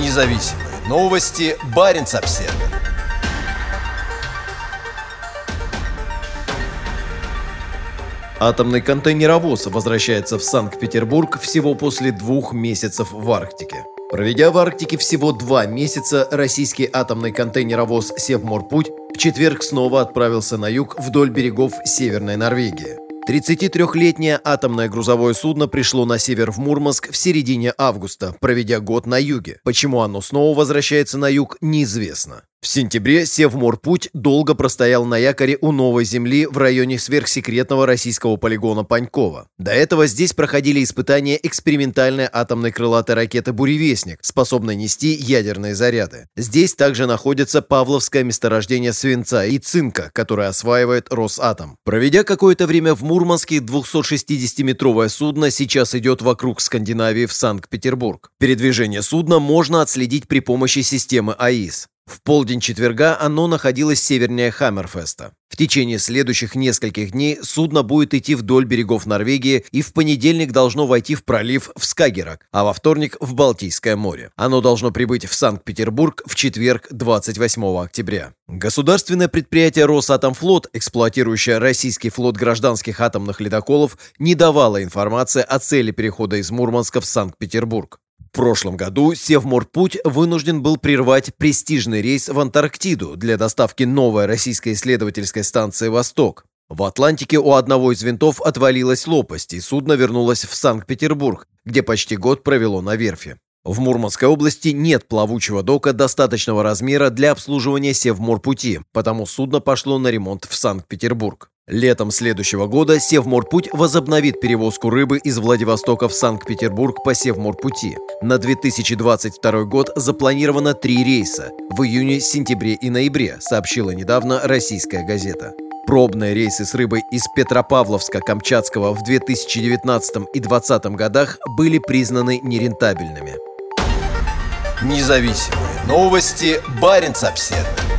Независимые новости. Баренц Обсервер. Атомный контейнеровоз возвращается в Санкт-Петербург всего после 2 месяцев в Арктике. Проведя в Арктике всего 2 месяца, российский атомный контейнеровоз «Севморпуть» в четверг снова отправился на юг вдоль берегов Северной Норвегии. 33-летнее атомное грузовое судно пришло на север в Мурманск в середине августа, проведя год на юге. Почему оно снова возвращается на юг, неизвестно. В сентябре «Севморпуть» долго простоял на якоре у Новой Земли в районе сверхсекретного российского полигона Паньково. До этого здесь проходили испытания экспериментальной атомной крылатой ракеты «Буревестник», способной нести ядерные заряды. Здесь также находится Павловское месторождение свинца и цинка, которое осваивает Росатом. Проведя какое-то время в Мурманске, 260-метровое судно сейчас идет вокруг Скандинавии в Санкт-Петербург. Передвижение судна можно отследить при помощи системы АИС. В полдень четверга оно находилось севернее Хаммерфеста. В течение следующих нескольких дней судно будет идти вдоль берегов Норвегии и в понедельник должно войти в пролив в Скагеррак, а во вторник в Балтийское море. Оно должно прибыть в Санкт-Петербург в четверг, 28 октября. Государственное предприятие «Росатомфлот», эксплуатирующее российский флот гражданских атомных ледоколов, не давало информации о цели перехода из Мурманска в Санкт-Петербург. В прошлом году «Севморпуть» вынужден был прервать престижный рейс в Антарктиду для доставки новой российской исследовательской станции «Восток». В Атлантике у одного из винтов отвалилась лопасть, и судно вернулось в Санкт-Петербург, где почти год провело на верфи. В Мурманской области нет плавучего дока достаточного размера для обслуживания «Севморпути», потому судно пошло на ремонт в Санкт-Петербург. Летом следующего года «Севморпуть» возобновит перевозку рыбы из Владивостока в Санкт-Петербург по «Севморпути». На 2022 год запланировано 3 рейса в июне, сентябре и ноябре, сообщила недавно «Российская газета». Пробные рейсы с рыбой из Петропавловска-Камчатского в 2019 и 2020 годах были признаны нерентабельными. Независимые новости. Баренц Обсервер.